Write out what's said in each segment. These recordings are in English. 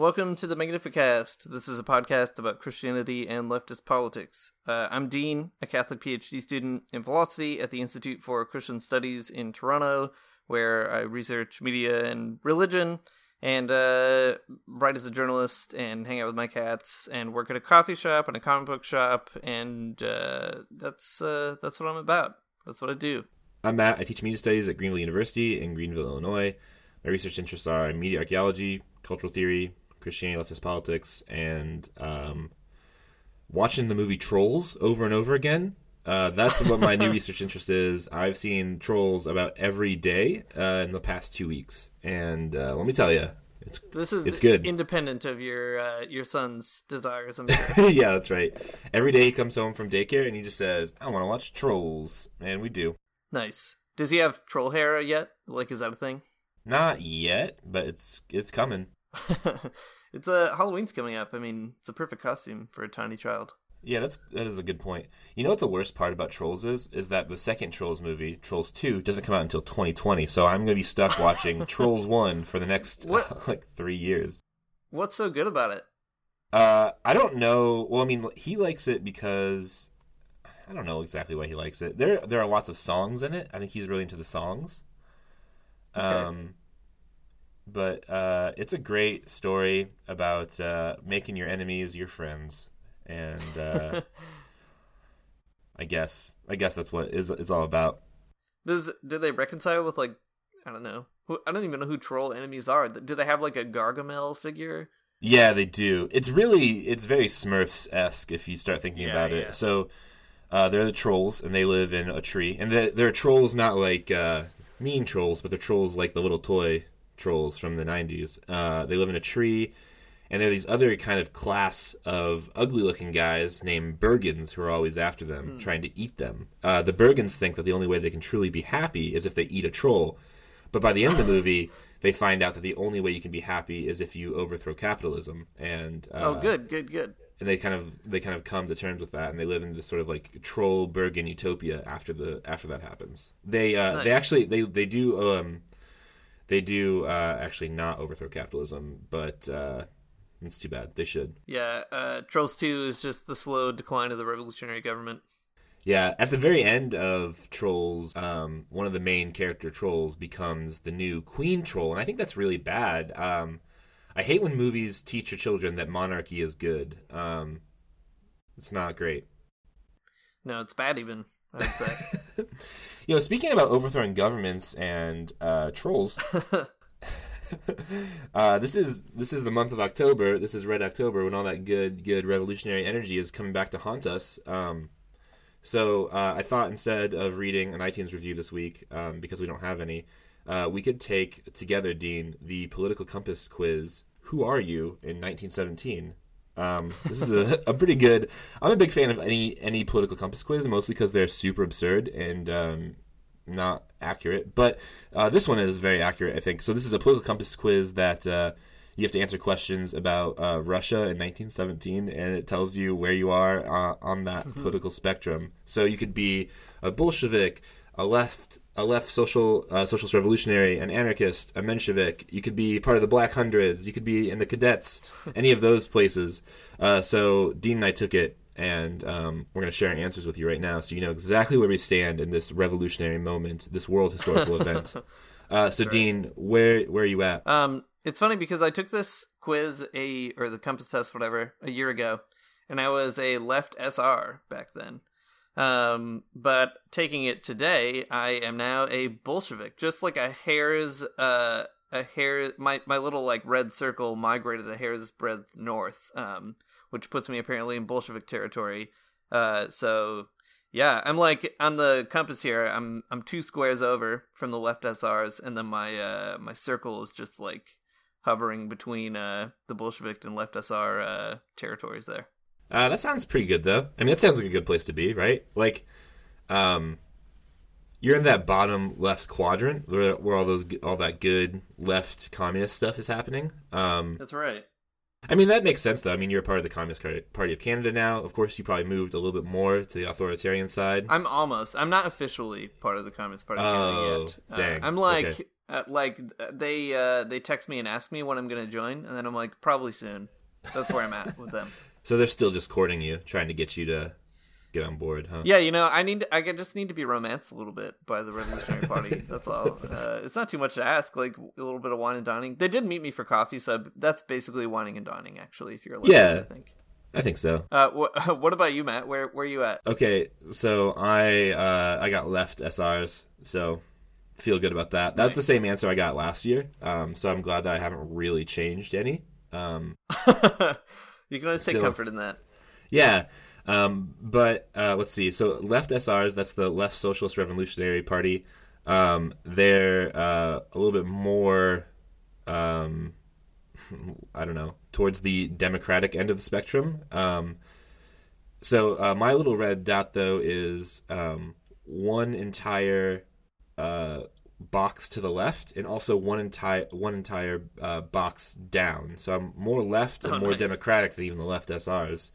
Welcome to The Magnificast. This is a podcast about Christianity and leftist politics. I'm Dean, a Catholic PhD student in philosophy at the Institute for Christian Studies in Toronto, where I research media and religion, and write as a journalist, and hang out with my cats, and work at a coffee shop and a comic book shop, and that's what I'm about. That's what I do. I'm Matt. I teach media studies at Greenville University in Greenville, Illinois. My research interests are media archaeology, cultural theory, Christianity, leftist politics, and watching the movie Trolls over and over again. That's what my new research interest is. I've seen Trolls about every day in the past 2 weeks, and let me tell you, it's good. Independent of your son's desires. I'm sure. Yeah, that's right. Every day he comes home from daycare and he just says, "I want to watch Trolls," and we do. Nice. Does he have troll hair yet? Like, is that a thing? Not yet, but it's coming. It's Halloween's coming up. I mean, it's a perfect costume for a tiny child. Yeah, that is a good point. You know what the worst part about Trolls is that the second Trolls movie, Trolls 2, doesn't come out until 2020. So I'm going to be stuck watching Trolls 1 for the next 3 years. What's so good about it? I don't know. Well, I mean, he likes it because I don't know exactly why he likes it. There are lots of songs in it. I think he's really into the songs. Okay. But it's a great story about making your enemies your friends, and I guess that's what it's all about. Did they reconcile with, like, I don't know, I don't even know who troll enemies are. Do they have like a Gargamel figure? Yeah, they do. It's very Smurfs-esque if you start thinking about it. So they're the trolls, and they live in a tree, and they're trolls, not like mean trolls, but they're trolls like the little toy trolls from the 90s. They live in a tree, and there are these other kind of class of ugly-looking guys named Bergens who are always after them, trying to eat them. The Bergens think that the only way they can truly be happy is if they eat a troll, but by the end of the movie, they find out that the only way you can be happy is if you overthrow capitalism. And good. And they kind of come to terms with that, and they live in this sort of like troll Bergen utopia after that happens. They actually not overthrow capitalism, but it's too bad. They should. Yeah, Trolls 2 is just the slow decline of the revolutionary government. Yeah, at the very end of Trolls, one of the main character trolls becomes the new queen troll, and I think that's really bad. I hate when movies teach your children that monarchy is good. It's not great. No, it's bad even, I would say. You know, speaking about overthrowing governments and trolls, this is the month of October. This is Red October, when all that good revolutionary energy is coming back to haunt us. So I thought, instead of reading an iTunes review this week, because we don't have any, we could take together, Dean, the Political Compass quiz, Who Are You in 1917? This is a pretty good... I'm a big fan of any Political Compass quiz, mostly because they're super absurd and not accurate. But this one is very accurate, I think. So this is a Political Compass quiz that you have to answer questions about Russia in 1917, and it tells you where you are on that political spectrum. So you could be a Bolshevik, a left socialist revolutionary, an anarchist, a Menshevik. You could be part of the Black Hundreds. You could be in the Cadets, any of those places. So Dean and I took it, and we're going to share our answers with you right now, so you know exactly where we stand in this revolutionary moment, this world historical event. Sure. Dean, where are you at? It's funny because I took this quiz, or the Compass test, whatever, a year ago, and I was a left SR back then. But taking it today, I am now a Bolshevik, just like a hair's, my little like red circle migrated a hair's breadth north, which puts me apparently in Bolshevik territory. So yeah, I'm like on the compass here, I'm two squares over from the left SRs, and then my circle is just like hovering between, the Bolshevik and left SR, territories there. That sounds pretty good, though. I mean, that sounds like a good place to be, right? Like, you're in that bottom left quadrant where all that good left communist stuff is happening. That's right. I mean, that makes sense, though. I mean, you're a part of the Communist Party of Canada now. Of course, you probably moved a little bit more to the authoritarian side. I'm not officially part of the Communist Party of Canada yet. Dang. I'm like, okay. They text me and ask me when I'm going to join, and then I'm like, probably soon. That's where I'm at with them. So they're still just courting you, trying to get you to get on board, huh? Yeah, you know, I just need to be romanced a little bit by the Revolutionary Party. That's all. It's not too much to ask, like a little bit of wine and dining. They did meet me for coffee, so that's basically wining and dining, actually, if you're allowed, yeah, I think. I think so. What about you, Matt? Where are you at? Okay, so I got left SRs, so feel good about that. That's nice. The same answer I got last year, so I'm glad that I haven't really changed any. You can always take comfort in that. Yeah, but let's see. So Left SRs, that's the Left Socialist Revolutionary Party. They're a little bit more... I don't know, towards the democratic end of the spectrum. So my little red dot, though, is one entire box to the left, and also one entire box down. So I'm more left and more democratic than even the left SRs.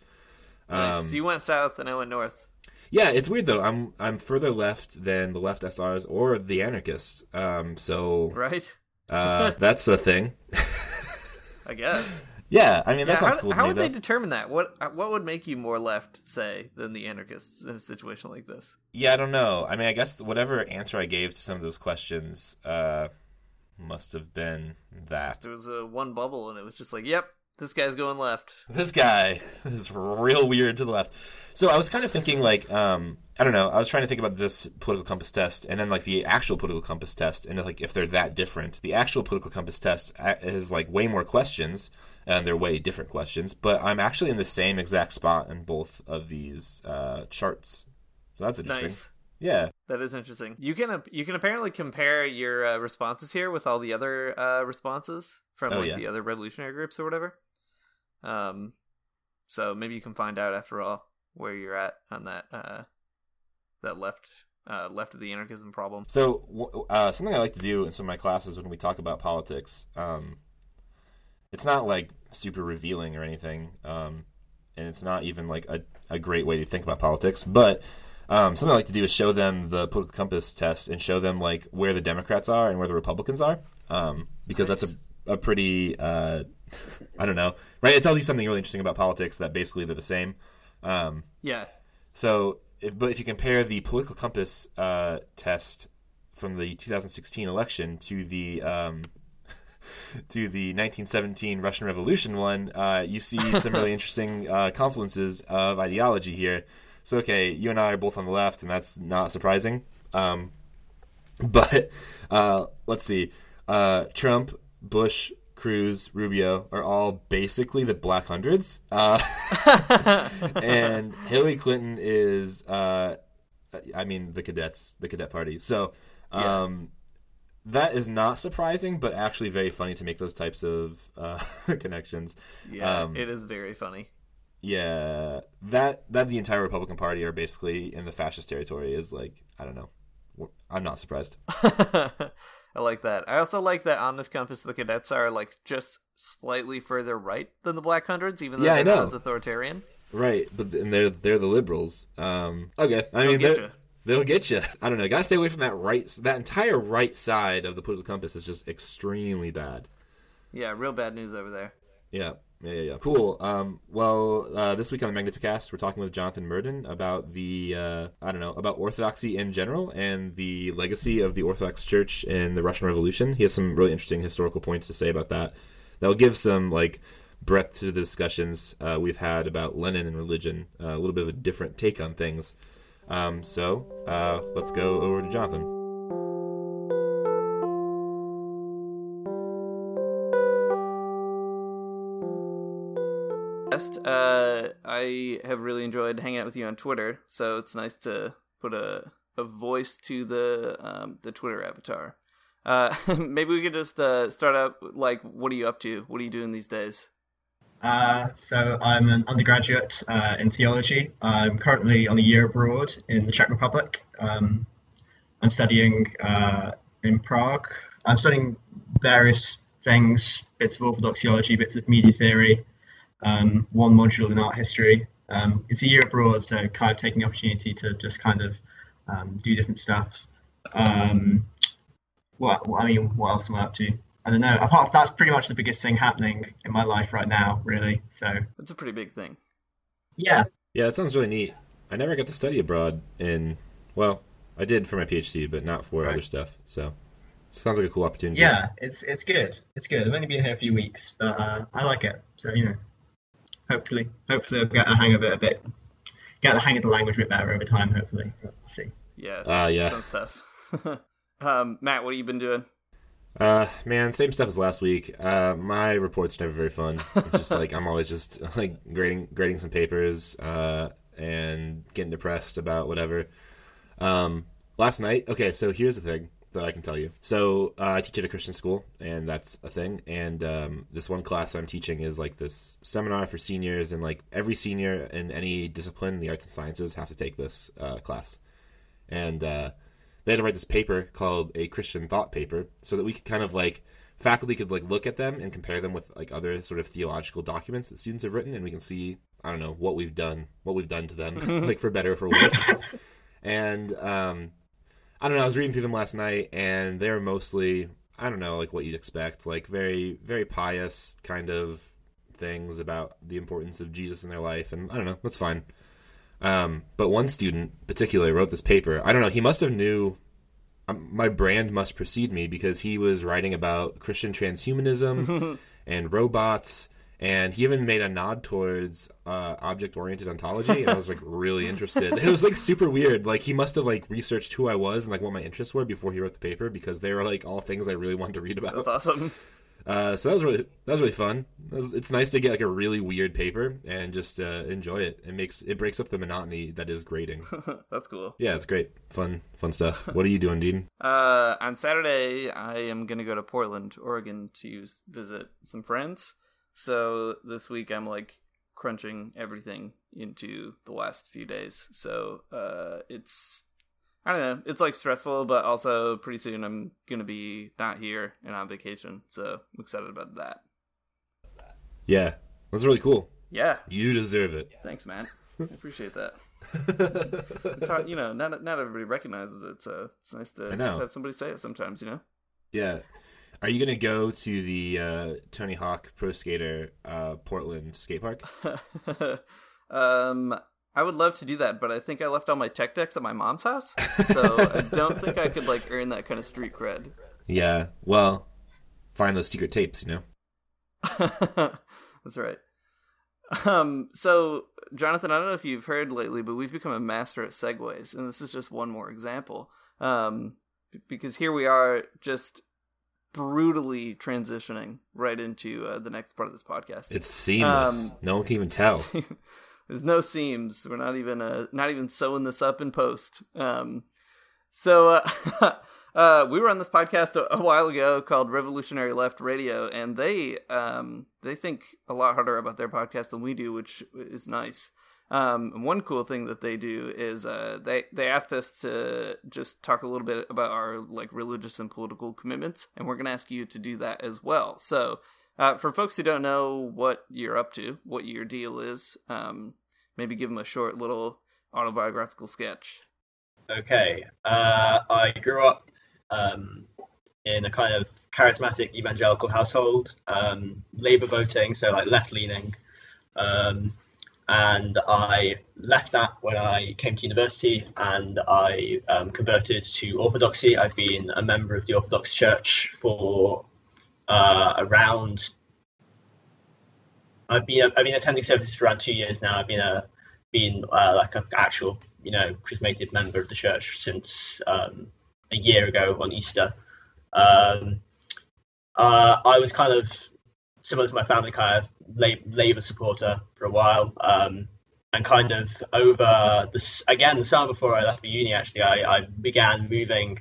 Nice. So you went south and I went north. Yeah, it's weird though. I'm further left than the left SRs or the anarchists. Right. That's a thing. I guess. Yeah, I mean, that sounds cool to me. How would they determine that? What would make you more left, say, than the anarchists in a situation like this? Yeah, I don't know. I mean, I guess whatever answer I gave to some of those questions must have been that. There was one bubble, and it was just like, yep, this guy's going left. This guy is real weird to the left. So I was kind of thinking, like, I don't know, I was trying to think about this political compass test and then, like, the actual political compass test and, like, if they're that different. The actual political compass test is, like, way more questions and they're way different questions, but I'm actually in the same exact spot in both of these charts. So that's interesting. Nice. Yeah. That is interesting. You can apparently compare your responses here with all the other responses from the other revolutionary groups or whatever. So maybe you can find out after all where you're at on that that left of the anarchism problem. So something I like to do in some of my classes when we talk about politics, it's not like super revealing or anything, and it's not even like a great way to think about politics, but something I like to do is show them the political compass test and show them like where the Democrats are and where the Republicans are, because nice. That's a pretty I don't know, right? It tells you something really interesting about politics, that basically they're the same. So But if you compare the political compass test from the 2016 election to the 1917 Russian Revolution one, you see some really interesting confluences of ideology here. So, okay, you and I are both on the left, and that's not surprising. But let's see. Trump, Bush, Cruz, Rubio are all basically the Black Hundreds, and Hillary Clinton is, the Cadets, the Cadet Party. So that is not surprising, but actually very funny to make those types of connections. Yeah, it is very funny. Yeah, that the entire Republican Party are basically in the fascist territory is like, I don't know. I'm not surprised. I like that. I also like that on this compass, the Cadets are like just slightly further right than the Black Hundreds, even though they're not as authoritarian. Right, and they're the liberals. Okay, I mean they'll get you. I don't know. Gotta stay away from that right. That entire right side of the political compass is just extremely bad. Yeah, real bad news over there. Yeah. Cool. This week on the Magnificast, we're talking with Jonathan Murden about about orthodoxy in general and the legacy of the Orthodox Church and the Russian Revolution. He has some really interesting historical points to say about that. That'll give some, like, breadth to the discussions we've had about Lenin and religion, a little bit of a different take on things. So let's go over to Jonathan. I have really enjoyed hanging out with you on Twitter, so it's nice to put a voice to the Twitter avatar. Maybe we could just start out, like, what are you up to? What are you doing these days? So I'm an undergraduate in theology. I'm currently on a year abroad in the Czech Republic. I'm studying in Prague. I'm studying various things, bits of Orthodox theology, bits of media theory, one module in art history. It's a year abroad, so kind of taking the opportunity to just kind of do different stuff. well, I mean, what else am I up to? I don't know. Apart, that's pretty much the biggest thing happening in my life right now, really. So that's a pretty big thing. Yeah. Yeah, that sounds really neat. I never got to study abroad in, well, I did for my PhD, but not for other stuff. So it sounds like a cool opportunity. Yeah, it's good. It's good. I've only been here a few weeks, but I like it. So, you know, hopefully I'll get the hang of it a bit. Get the hang of the language a bit better over time, hopefully. We'll see. Yeah. Yeah. Sounds tough. Matt, what have you been doing? Man, same stuff as last week. My reports are never very fun. It's just like I'm always just like grading some papers and getting depressed about whatever. Last night, okay, so here's the thing that I can tell you. So I teach at a Christian school, and that's a thing. And this one class that I'm teaching is like this seminar for seniors, and like every senior in any discipline, the arts and sciences, have to take this class. And they had to write this paper called a Christian thought paper so that we could kind of like, faculty could like look at them and compare them with like other sort of theological documents that students have written, and we can see, I don't know, what we've done to them, like for better or for worse. And I don't know, I was reading through them last night, and they're mostly, I don't know, like what you'd expect, like very, very pious kind of things about the importance of Jesus in their life, and I don't know, that's fine. But one student particularly wrote this paper. I don't know. He must have knew my brand must precede me, because he was writing about Christian transhumanism and robots. And he even made a nod towards object-oriented ontology. And I was like really interested. It was like super weird. Like he must have like researched who I was and like what my interests were before he wrote the paper, because they were like all things I really wanted to read about. That's awesome. So that was really fun. It's nice to get like a really weird paper and just enjoy it. It breaks up the monotony that is grading. That's cool. Yeah, it's great. Fun stuff. What are you doing, Dean? On Saturday, I am going to go to Portland, Oregon to visit some friends. So this week I'm like crunching everything into the last few days. So it's, I don't know. It's like stressful, but also pretty soon I'm going to be not here and on vacation. So I'm excited about that. Yeah. That's really cool. Yeah. You deserve it. Thanks, man. I appreciate that. It's hard, you know, not everybody recognizes it. So it's nice to just have somebody say it sometimes, you know? Yeah. Are you going to go to the Tony Hawk Pro Skater Portland skate park? I would love to do that, but I think I left all my tech decks at my mom's house, so I don't think I could, like, earn that kind of street cred. Yeah, well, find those secret tapes, you know? That's right. So, Jonathan, I don't know if you've heard lately, but we've become a master at segues, and this is just one more example, because here we are just brutally transitioning right into the next part of this podcast. It's seamless. No one can even tell. There's no seams. We're not even sewing this up in post. We were on this podcast a while ago called Revolutionary Left Radio, and they think a lot harder about their podcast than we do, which is nice. And one cool thing that they do is they asked us to just talk a little bit about our like religious and political commitments, and we're going to ask you to do that as well. So. For folks who don't know what you're up to, what your deal is, maybe give them a short little autobiographical sketch. Okay. I grew up in a kind of charismatic evangelical household, Labour voting, so like left-leaning. And I left that when I came to university, and I converted to Orthodoxy. I've been a member of the Orthodox Church for... I've been attending services for around 2 years now. I've been like an actual, you know, chrismated member of the church since a year ago on Easter. I was kind of similar to my family, kind of Labour supporter for a while, and kind of over this again the summer before I left for uni. Actually, I began moving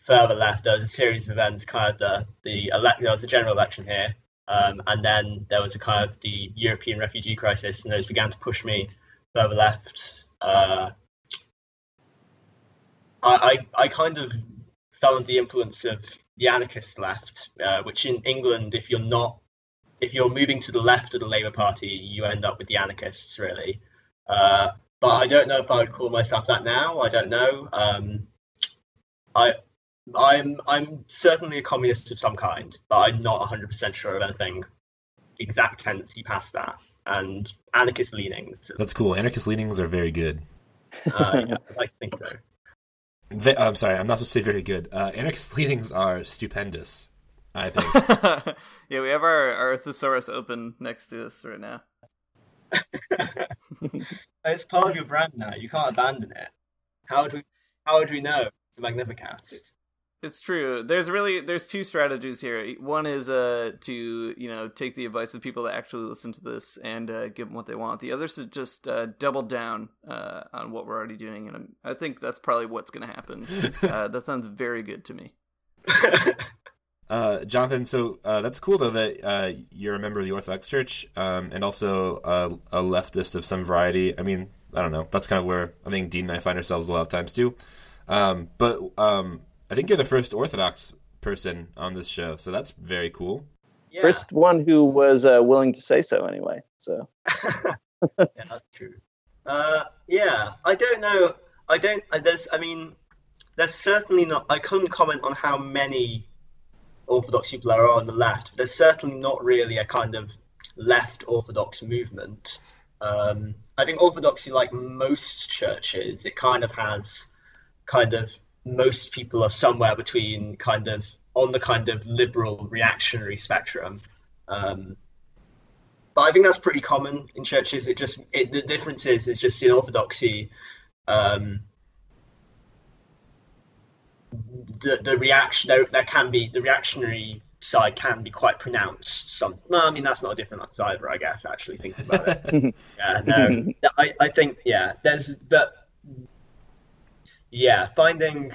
further left. There was a series of events, kind of there was a general election here, and then there was a kind of the European refugee crisis, and those began to push me further left. I kind of fell under the influence of the anarchist left, which in England, if you're moving to the left of the Labour Party, you end up with the anarchists, really. But I don't know if I would call myself that now. I don't know. I'm certainly a communist of some kind, but I'm not 100% sure of anything exact tendency past that. And anarchist leanings. That's cool. Anarchist leanings are very good. Yeah, I think so. I'm sorry, I'm not supposed to say very good. Anarchist leanings are stupendous, I think. Yeah, we have our thesaurus open next to us right now. It's part of your brand now. You can't abandon it. How would we know? The Magnificast. It's true. There's two strategies here. One is to take the advice of people that actually listen to this and give them what they want. The other is to just double down on what we're already doing, and I think that's probably what's going to happen. That sounds very good to me. Jonathan, so that's cool though that you're a member of the Orthodox Church and also a leftist of some variety. I mean, I don't know. That's kind of where I think Dean and I find ourselves a lot of times too. But I think you're the first Orthodox person on this show, so that's very cool. Yeah. First one who was willing to say so, anyway. So yeah, that's true. Yeah, I don't know. There's certainly not. I couldn't comment on how many Orthodox people there are on the left. But there's certainly not really a kind of left Orthodox movement. I think Orthodoxy, like most churches, it kind of has. Kind of most people are somewhere between kind of on the kind of liberal reactionary spectrum, but I think that's pretty common in churches. The difference is just in Orthodoxy, the reaction there can be, the reactionary side can be quite pronounced. That's not a different side, I guess, actually thinking about it. Yeah, finding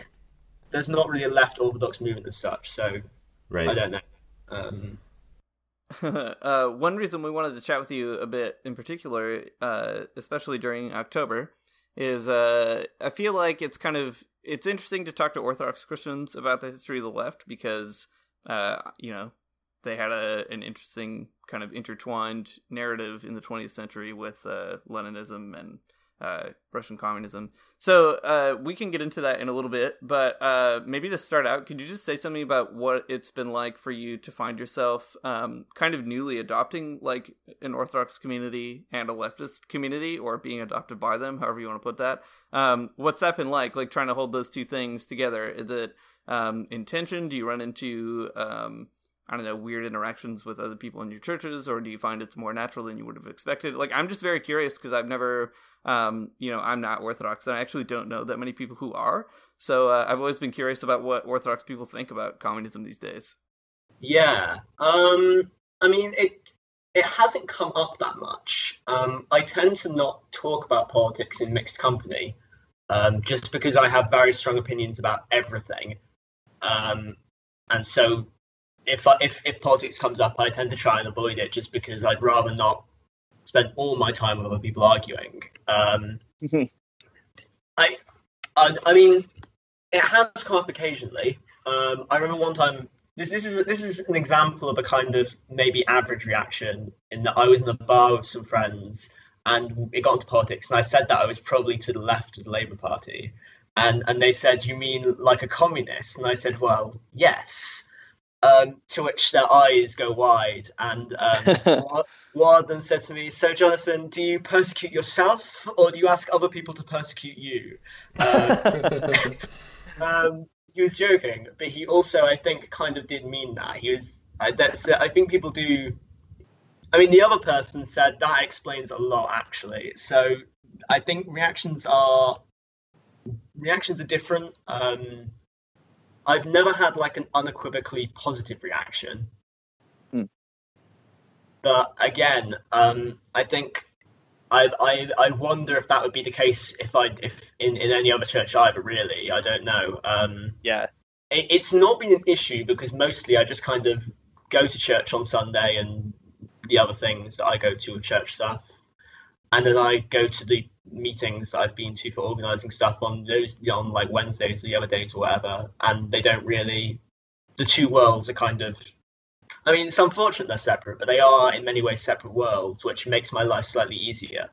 there's not really a left Orthodox movement as such, so right. I don't know. One reason we wanted to chat with you a bit in particular, especially during October, is I feel like it's interesting to talk to Orthodox Christians about the history of the left because they had an interesting kind of intertwined narrative in the 20th century with Leninism and Russian communism. So we can get into that in a little bit, but maybe to start out, could you just say something about what it's been like for you to find yourself kind of newly adopting like an Orthodox community and a leftist community, or being adopted by them, however you want to put that. What's that been like trying to hold those two things together? Is it intention? Do you run into weird interactions with other people in your churches, or do you find it's more natural than you would have expected? Like, I'm just very curious because I've never, I'm not Orthodox, and I actually don't know that many people who are. So I've always been curious about what Orthodox people think about communism these days. Yeah. It hasn't come up that much. I tend to not talk about politics in mixed company, just because I have very strong opinions about everything. And so If politics comes up, I tend to try and avoid it just because I'd rather not spend all my time with other people arguing. It has come up occasionally. I remember one time. This is an example of a kind of maybe average reaction in that I was in a bar with some friends and it got into politics, and I said that I was probably to the left of the Labour Party, and they said, "You mean like a communist?" And I said, "Well, yes." To which their eyes go wide, and one of them said to me, "So, Jonathan, do you persecute yourself, or do you ask other people to persecute you?" He was joking, but he also, I think, kind of did mean that. I think people do. I mean, the other person said that explains a lot, actually. So I think reactions are different. I've never had like an unequivocally positive reaction, but again, I think I wonder if that would be the case if in any other church either. Really, I don't know. It's not been an issue because mostly I just kind of go to church on Sunday and the other things that I go to with church stuff, and then I go to the meetings I've been to for organising stuff on like Wednesdays or the other days or whatever, and they don't really, the two worlds are kind of, I mean, it's unfortunate they're separate, but they are in many ways separate worlds, which makes my life slightly easier.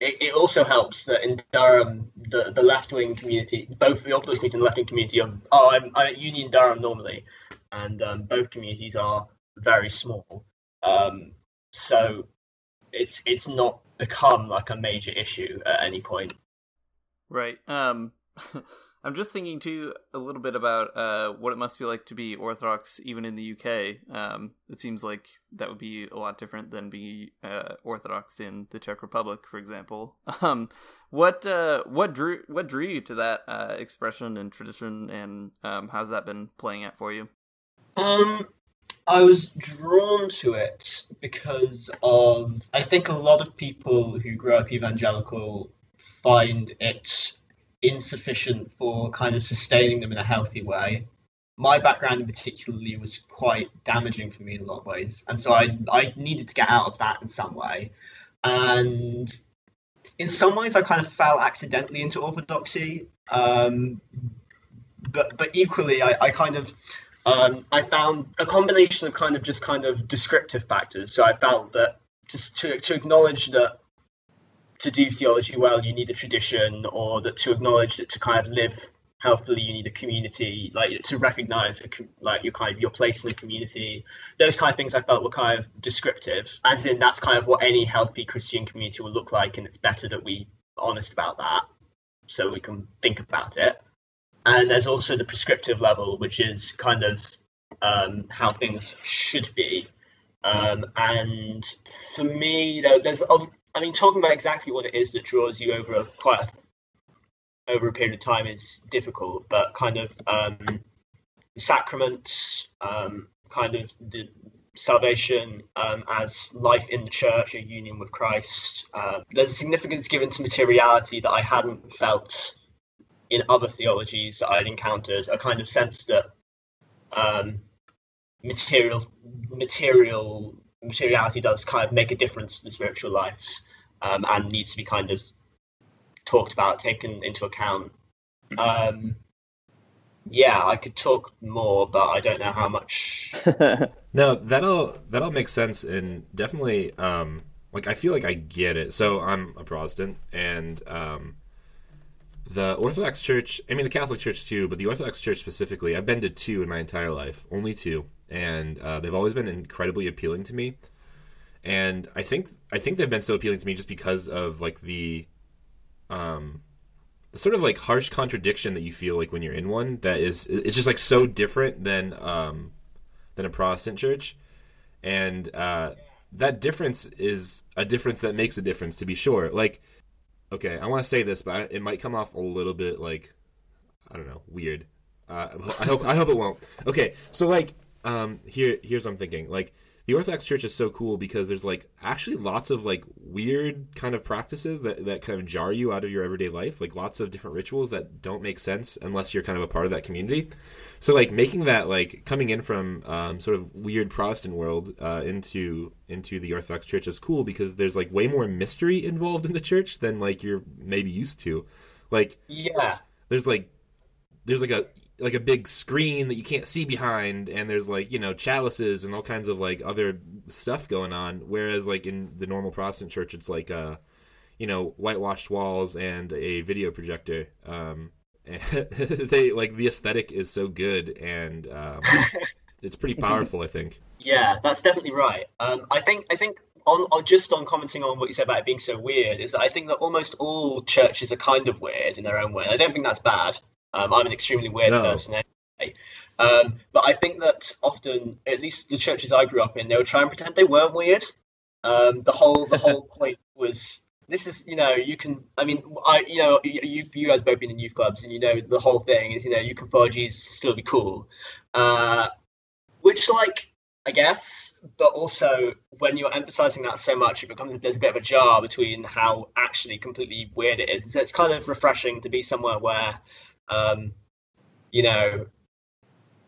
it also helps that in Durham, the left-wing community, both the Orthodox community and the left-wing community, I'm at uni in Durham normally, and both communities are very small. So it's not become like a major issue at any point. Right. I'm just thinking too a little bit about what it must be like to be Orthodox even in the UK. It seems like that would be a lot different than being Orthodox in the Czech Republic, for example. What drew you to that expression and tradition, and how's that been playing out for you? I was drawn to it because of, I think a lot of people who grow up evangelical find it insufficient for kind of sustaining them in a healthy way. My background in particularly was quite damaging for me in a lot of ways, and so I needed to get out of that in some way. And in some ways I kind of fell accidentally into orthodoxy, but equally I kind of I found a combination of kind of just kind of descriptive factors. So I felt that just to acknowledge that to do theology well, you need a tradition, or that to acknowledge that to kind of live healthily, you need a community, like to recognize like your kind of your place in the community. Those kind of things I felt were kind of descriptive, as in that's kind of what any healthy Christian community will look like, and it's better that we are honest about that so we can think about it. And there's also the prescriptive level, which is kind of how things should be. And for me, there's I mean, talking about exactly what it is that draws you over a period of time is difficult, but kind of the sacraments, kind of the salvation as life in the church, a union with Christ. There's a significance given to materiality that I hadn't felt in other theologies that I'd encountered, a kind of sense that materiality does kind of make a difference to the spiritual life, and needs to be kind of talked about, taken into account. Yeah, I could talk more, but I don't know how much. No, that'll make sense, and definitely, like I feel like I get it. So I'm a Protestant, and the Orthodox Church, I mean the Catholic Church too, but the Orthodox Church specifically, I've been to two in my entire life, only two. And they've always been incredibly appealing to me, and I think they've been so appealing to me just because of like the sort of like harsh contradiction that you feel like when you're in one that is, it's just like so different than a Protestant church, and that difference is a difference that makes a difference, to be sure. Like, okay, I want to say this, but it might come off a little bit like, I don't know, weird. I hope it won't. Okay, so like. Here's what I'm thinking. Like, the Orthodox Church is so cool because there's like actually lots of like weird kind of practices that kind of jar you out of your everyday life. Like lots of different rituals that don't make sense unless you're kind of a part of that community. So like making that, like coming in from sort of weird Protestant world into the Orthodox Church is cool because there's like way more mystery involved in the church than like you're maybe used to. Like, yeah, there's like a big screen that you can't see behind, and there's like, you know, chalices and all kinds of like other stuff going on. Whereas like in the normal Protestant church, it's like, you know, whitewashed walls and a video projector. And they like, the aesthetic is so good, and it's pretty powerful, I think. Yeah, that's definitely right. I think on commenting on what you said about it being so weird, is that I think that almost all churches are kind of weird in their own way. I don't think that's bad. I'm an extremely weird person anyway. But I think that often, at least the churches I grew up in, they would try and pretend they weren't weird. The whole point was, this is, you know, you can, I mean, you know, you guys both been in youth clubs, and you know the whole thing is, you know, you can follow Jesus, still be cool. Which, like, I guess, but also when you're emphasizing that so much, it becomes, there's a bit of a jar between how actually completely weird it is. So it's kind of refreshing to be somewhere where, you know,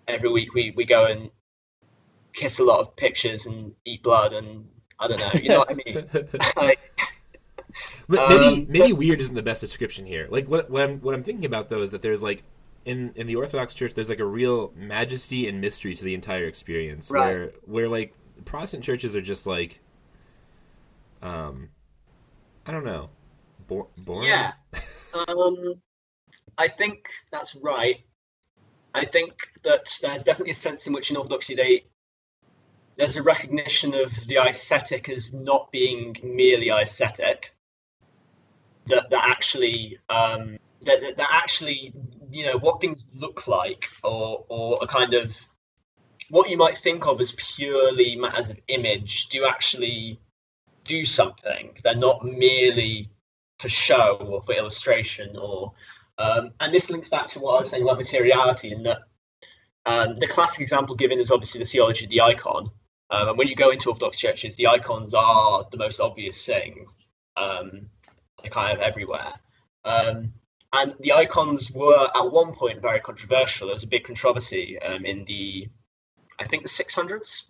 every week we go and kiss a lot of pictures and eat blood, and I don't know, you know what I mean? Like, maybe weird isn't the best description here. Like what I'm thinking about though is that there's like in the Orthodox Church there's like a real majesty and mystery to the entire experience, right? Where like Protestant churches are just like, I don't know. Boring? Yeah. I think that's right. I think that there's definitely a sense in which in Orthodoxy there's a recognition of the ascetic as not being merely ascetic. That actually, you know, what things look like, or a kind of what you might think of as purely matters of image, do actually do something. They're not merely for show or for illustration, or and this links back to what I was saying about materiality, in that the classic example given is obviously the theology of the icon. And when you go into Orthodox churches, the icons are the most obvious thing. They're kind of everywhere. And the icons were at one point very controversial. There was a big controversy in the, I think, the 600s.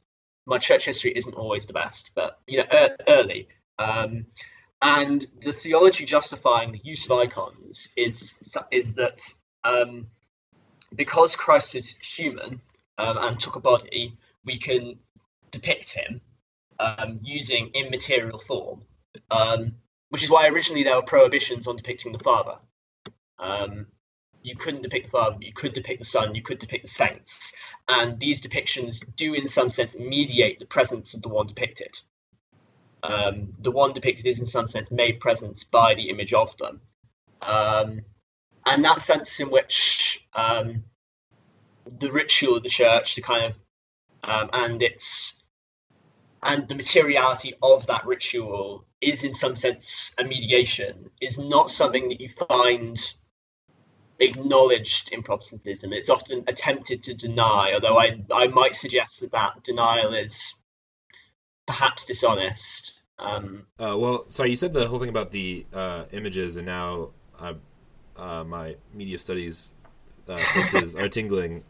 My church history isn't always the best, but you know, early. And the theology justifying the use of icons is that because Christ was human and took a body, we can depict him using immaterial form, which is why originally there were prohibitions on depicting the Father. You couldn't depict the Father, you could depict the Son, you could depict the saints. And these depictions do, in some sense, mediate the presence of the one depicted. The one depicted is, in some sense, made presence by the image of them. And that sense in which the ritual of the church, the kind of, and the materiality of that ritual is, in some sense, a mediation, is not something that you find acknowledged in Protestantism. It's often attempted to deny, although I might suggest that denial is perhaps dishonest. Well, so you said the whole thing about the images, and now my media studies senses are tingling.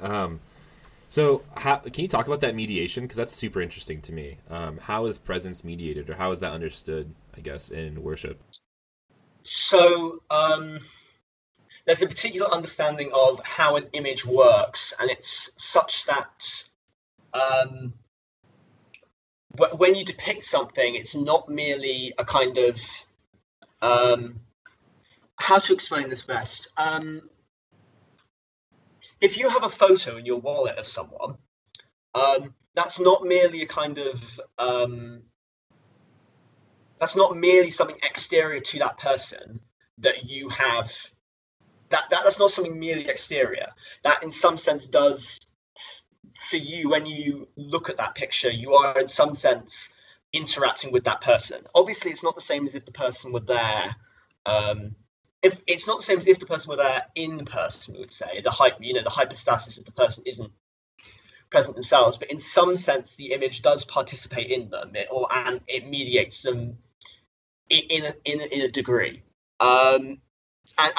So can you talk about that mediation? Because that's super interesting to me. How is presence mediated, or how is that understood, I guess, in worship? So there's a particular understanding of how an image works, and it's such that when you depict something, it's not merely a kind of... how to explain this best? If you have a photo in your wallet of someone, that's not merely something exterior to that person that you have. That's not something merely exterior. That, in some sense, does for you, when you look at that picture, you are in some sense interacting with that person. Obviously, it's not the same as if the person were there. If it's not the same as if the person were there in person, we would say the hypostasis of the person isn't present themselves, but in some sense the image does participate in them, and it mediates them in a degree. And I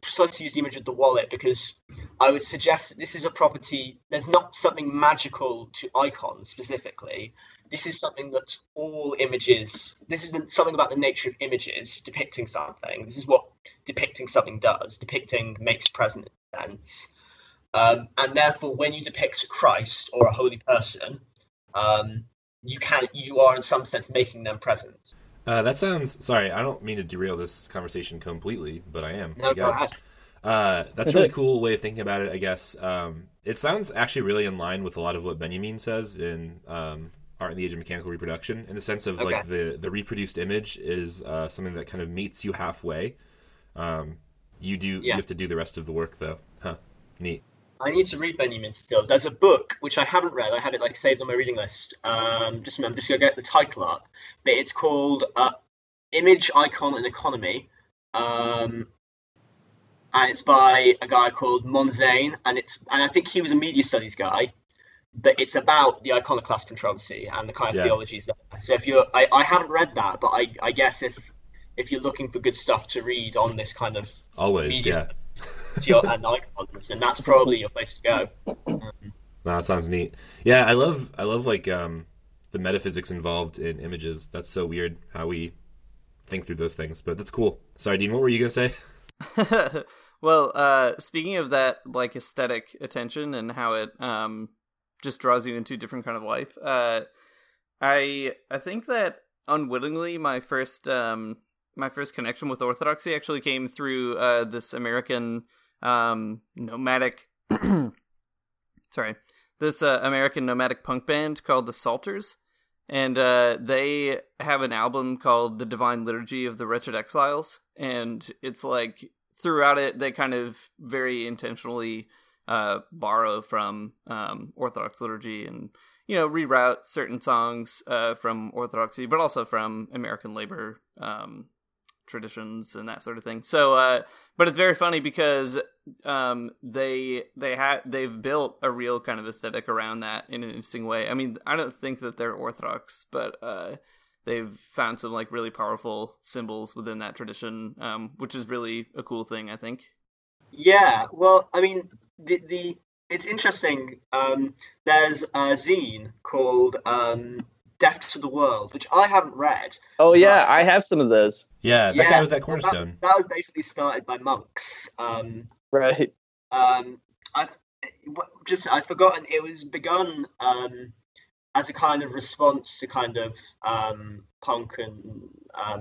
precisely use the image of the wallet because I would suggest that this is a property. There's not something magical to icons specifically. This is something that all images, this is something about the nature of images depicting something. This is what depicting something does. Depicting makes present sense. And therefore, when you depict Christ or a holy person, you are in some sense making them present. That sounds, sorry, I don't mean to derail this conversation completely, but I am, no, I guess. That's a really cool way of thinking about it, I guess. It sounds actually really in line with a lot of what Benjamin says in... Art in the Age of Mechanical Reproduction, in the sense of like the reproduced image is something that kind of meets you halfway. You have to do the rest of the work though. Huh. Neat. I need to read Benjamin still. There's a book which I haven't read. I had it like saved on my reading list. I'm just gonna get the title up. But it's called Image, Icon, and Economy. And it's by a guy called Monzane, and I think he was a media studies guy. But it's about the iconoclast controversy and the kind of theologies there. So if I haven't read that, but I guess if you're looking for good stuff to read on this kind of always and icons, then that's probably your place to go. That sounds neat. Yeah, I love like the metaphysics involved in images. That's so weird how we think through those things, but that's cool. Sorry, Dean, what were you gonna say? Well, speaking of that, like aesthetic attention and how it just draws you into a different kind of life. I think that unwittingly, my first connection with Orthodoxy actually came through this American nomadic American nomadic punk band called the Psalters, and they have an album called The Divine Liturgy of the Wretched Exiles, and it's like throughout it they kind of very intentionally borrow from Orthodox liturgy and, you know, reroute certain songs from Orthodoxy, but also from American labor traditions and that sort of thing. So, but it's very funny because they've built a real kind of aesthetic around that in an interesting way. I mean, I don't think that they're Orthodox, but they've found some like really powerful symbols within that tradition, which is really a cool thing, I think. Yeah, well, I mean, the it's interesting. There's a zine called Death to the World, which I haven't read. Oh yeah, I have some of those. Yeah, that guy was at Cornerstone. That was basically started by monks. Right. I've forgotten. It was begun as a kind of response to kind of punk and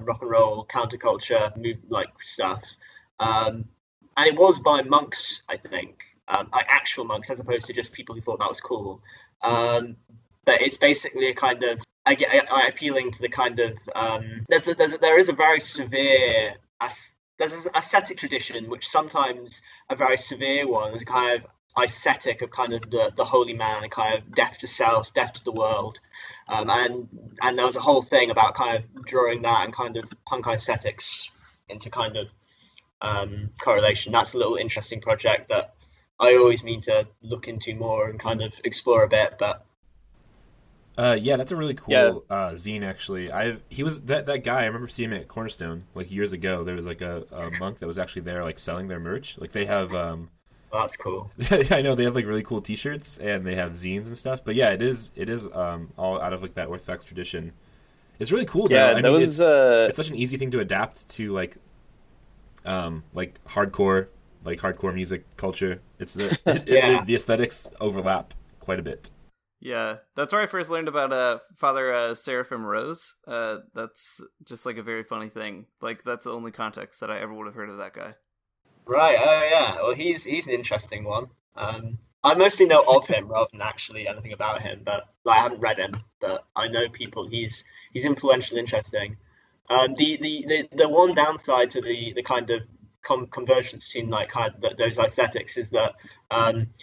rock and roll counterculture like stuff, and it was by monks, I think. Like actual monks, as opposed to just people who thought that was cool. But it's basically a kind of appealing to the kind of there's an ascetic tradition, which sometimes a very severe one is kind of ascetic of kind of the holy man, and kind of death to self, death to the world, and there was a whole thing about kind of drawing that and kind of punk aesthetics into kind of correlation. That's a little interesting project that I always mean to look into more and kind of explore a bit, but yeah, that's a really cool zine. Actually, he was that guy. I remember seeing him at Cornerstone like years ago. There was like a monk that was actually there, like selling their merch. Like they have, that's cool. I know they have like really cool T-shirts and they have zines and stuff. But yeah, it is all out of like that Orthodox tradition. It's really cool though. Yeah, it's such an easy thing to adapt to like hardcore. Like hardcore music culture, the aesthetics overlap quite a bit. Yeah, that's where I first learned about Father Seraphim Rose. That's just like a very funny thing. Like that's the only context that I ever would have heard of that guy. Right. Oh yeah. Well, he's an interesting one. I mostly know of him rather than actually anything about him, but like, I haven't read him. But I know people. He's influential, interesting. The one downside to the kind of convergence between like kind of those aesthetics is that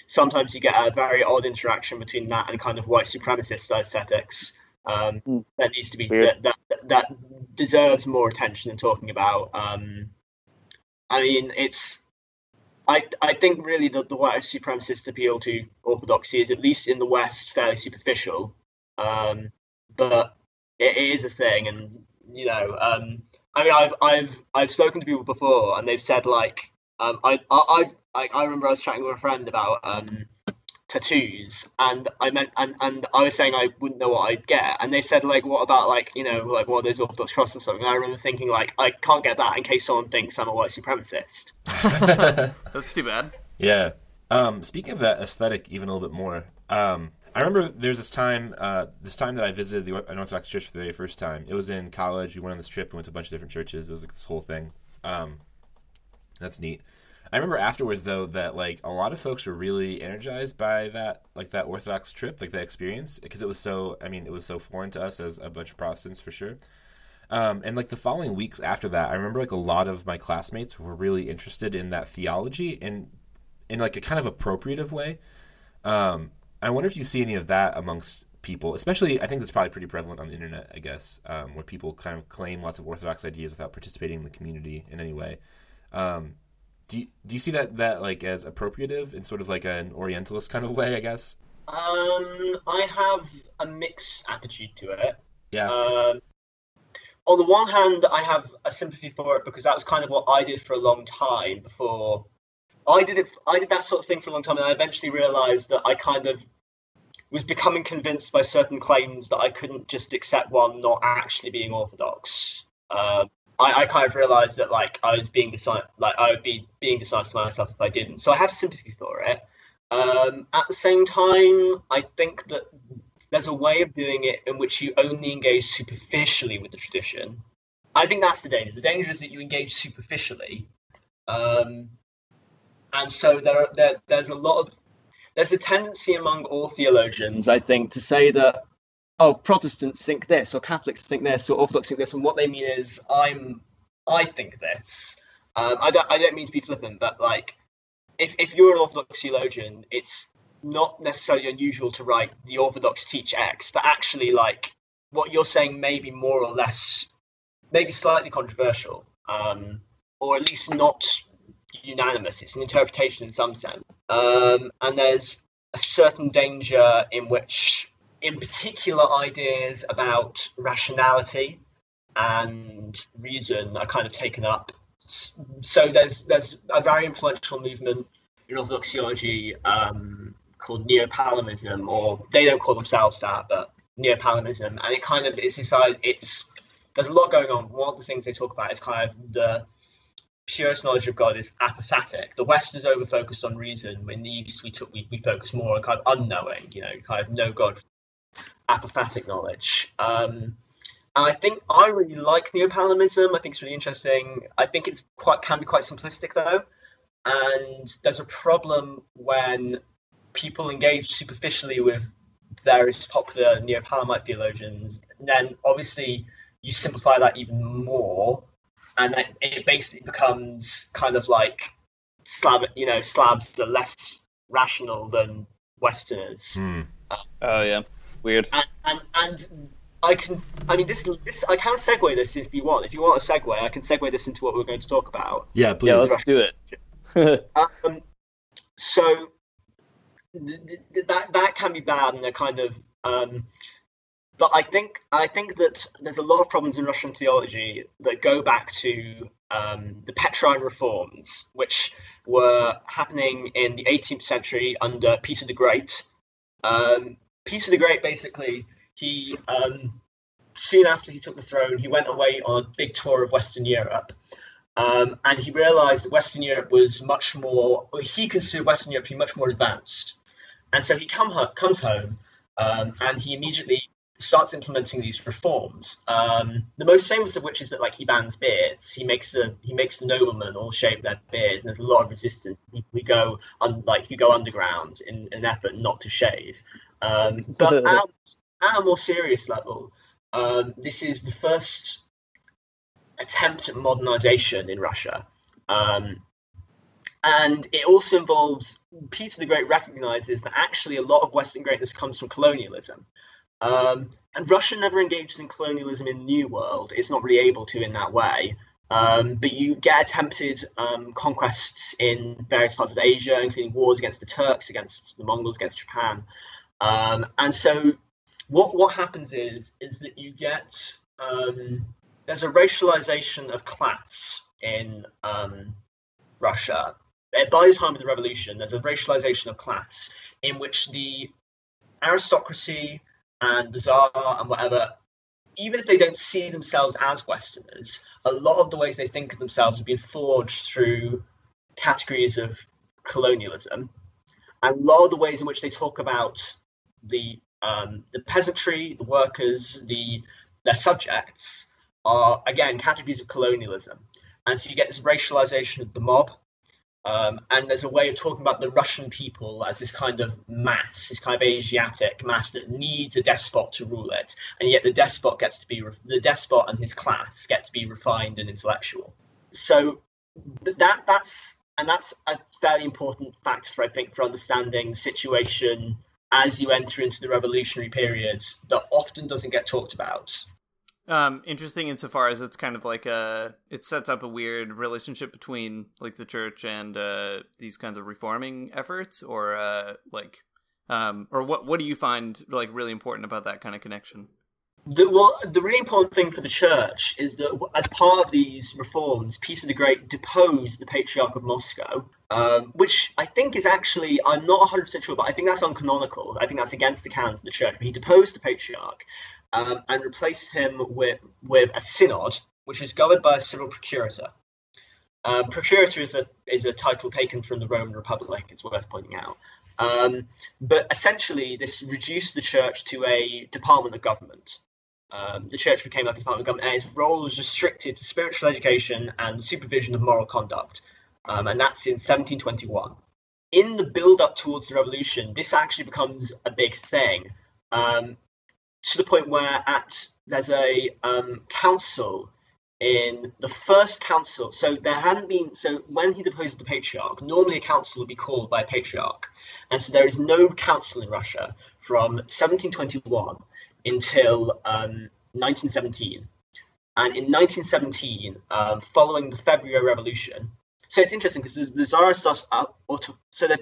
sometimes you get a very odd interaction between that and kind of white supremacist aesthetics that needs to be that deserves more attention than talking about. I mean, it's I think really that the white supremacist appeal to Orthodoxy is, at least in the West, fairly superficial, but it is a thing, and you know. I mean, I've spoken to people before, and they've said like, I remember I was chatting with a friend about tattoos, and I was saying I wouldn't know what I'd get, and they said like, what about like, you know, like one of those Orthodox crosses or something? And I remember thinking like, I can't get that in case someone thinks I'm a white supremacist. That's too bad. Yeah. Speaking of that aesthetic, even a little bit more. I remember there's this time that I visited an Orthodox church for the very first time. It was in college. We went on this trip. We went to a bunch of different churches. It was like this whole thing. That's neat. I remember afterwards, though, that like a lot of folks were really energized by that Orthodox trip, like that experience, because it was so foreign to us as a bunch of Protestants for sure. And like the following weeks after that, I remember like a lot of my classmates were really interested in that theology in like a kind of appropriative way. I wonder if you see any of that amongst people, especially. I think that's probably pretty prevalent on the internet, I guess, where people kind of claim lots of Orthodox ideas without participating in the community in any way. Do you see that like as appropriative in sort of like an Orientalist kind of way, I guess? I have a mixed attitude to it. Yeah. On the one hand, I have a sympathy for it because that was kind of what I did for a long time before. I did that sort of thing for a long time, and I eventually realized that I kind of was becoming convinced by certain claims that I couldn't just accept one not actually being Orthodox. I kind of realized that like I would be being dishonest to myself if I didn't. So I have sympathy for it. At the same time, I think that there's a way of doing it in which you only engage superficially with the tradition. I think that's the danger. The danger is that you engage superficially. And so there's a tendency among all theologians, I think, to say that, oh, Protestants think this, or Catholics think this, or Orthodox think this, and what they mean is, I think this. I don't mean to be flippant, but like, if you're an Orthodox theologian, it's not necessarily unusual to write the Orthodox teach X, but actually, like, what you're saying may be more or less, maybe slightly controversial, or at least not unanimous. It's an interpretation in some sense. And there's a certain danger in which, in particular, ideas about rationality and reason are kind of taken up. So there's a very influential movement in Orthodox theology called Neo-Palanism, or they don't call themselves that, but Neo-Palanism, and it kind of is decided. There's a lot going on. One of the things they talk about is kind of the purest knowledge of God is apathetic. The West is over focused on reason. In the East, we focus more on kind of unknowing, you know, kind of no God, apathetic knowledge. And I think I really like Neo-Palanism. I think it's really interesting. I think it's can be quite simplistic though. And there's a problem when people engage superficially with various popular Neo-Palamite theologians. And then obviously you simplify that even more, and then it basically becomes kind of like Slavs are less rational than Westerners. Oh yeah, weird. And I can segue this if you want. If you want a segue, I can segue this into what we're going to talk about. Yeah, please. Yeah, let's do it. So that can be bad, and a kind of. But I think that there's a lot of problems in Russian theology that go back to the Petrine reforms, which were happening in the 18th century under Peter the Great. Peter the Great basically. He soon after he took the throne, he went away on a big tour of Western Europe, and he realised that Western Europe was much more. He considered Western Europe to be much more advanced, and so he comes home, and he immediately starts implementing these reforms. The most famous of which is that, like, he bans beards. He makes the noblemen all shave their beards, and there's a lot of resistance. You go underground in an effort not to shave, but. At a more serious level, this is the first attempt at modernization in Russia. And it also involves, Peter the Great recognizes that actually a lot of Western greatness comes from colonialism. And Russia never engages in colonialism in the New World. It's not really able to in that way. But you get attempted conquests in various parts of Asia, including wars against the Turks, against the Mongols, against Japan. And so What happens is that you get there's a racialization of class in Russia. By the time of the revolution, there's a racialization of class in which the aristocracy and the Tsar and whatever, even if they don't see themselves as Westerners, a lot of the ways they think of themselves have been forged through categories of colonialism. And a lot of the ways in which they talk about the peasantry, the workers, their subjects are, again, categories of colonialism. And so you get this racialization of the mob, and there's a way of talking about the Russian people as this kind of mass, this kind of Asiatic mass that needs a despot to rule it, and yet the despot and his class get to be refined and intellectual. So that's a fairly important factor, I think, for understanding the situation as you enter into the revolutionary periods that often doesn't get talked about. Interesting insofar as it's kind of like it sets up a weird relationship between like the church and these kinds of reforming efforts, or or what do you find like really important about that kind of connection? The really important thing for the church is that as part of these reforms, Peter the Great deposed the Patriarch of Moscow, which I think is actually, I'm not 100% sure, but I think that's uncanonical. I think that's against the canons of the church. But he deposed the Patriarch and replaced him with a synod, which is governed by a civil procurator. Procurator is a title taken from the Roman Republic, it's worth pointing out. But essentially, this reduced the church to a department of government. The church became like a department of government, and its role was restricted to spiritual education and supervision of moral conduct. And that's in 1721. In the build-up towards the revolution, this actually becomes a big thing, to the point where there's a council in the first council. So there hadn't been, so when he deposed the patriarch, normally a council would be called by a patriarch. And so there is no council in Russia from 1721 until 1917. And in 1917, following the February Revolution, so it's interesting because the Tsar starts up, so there'd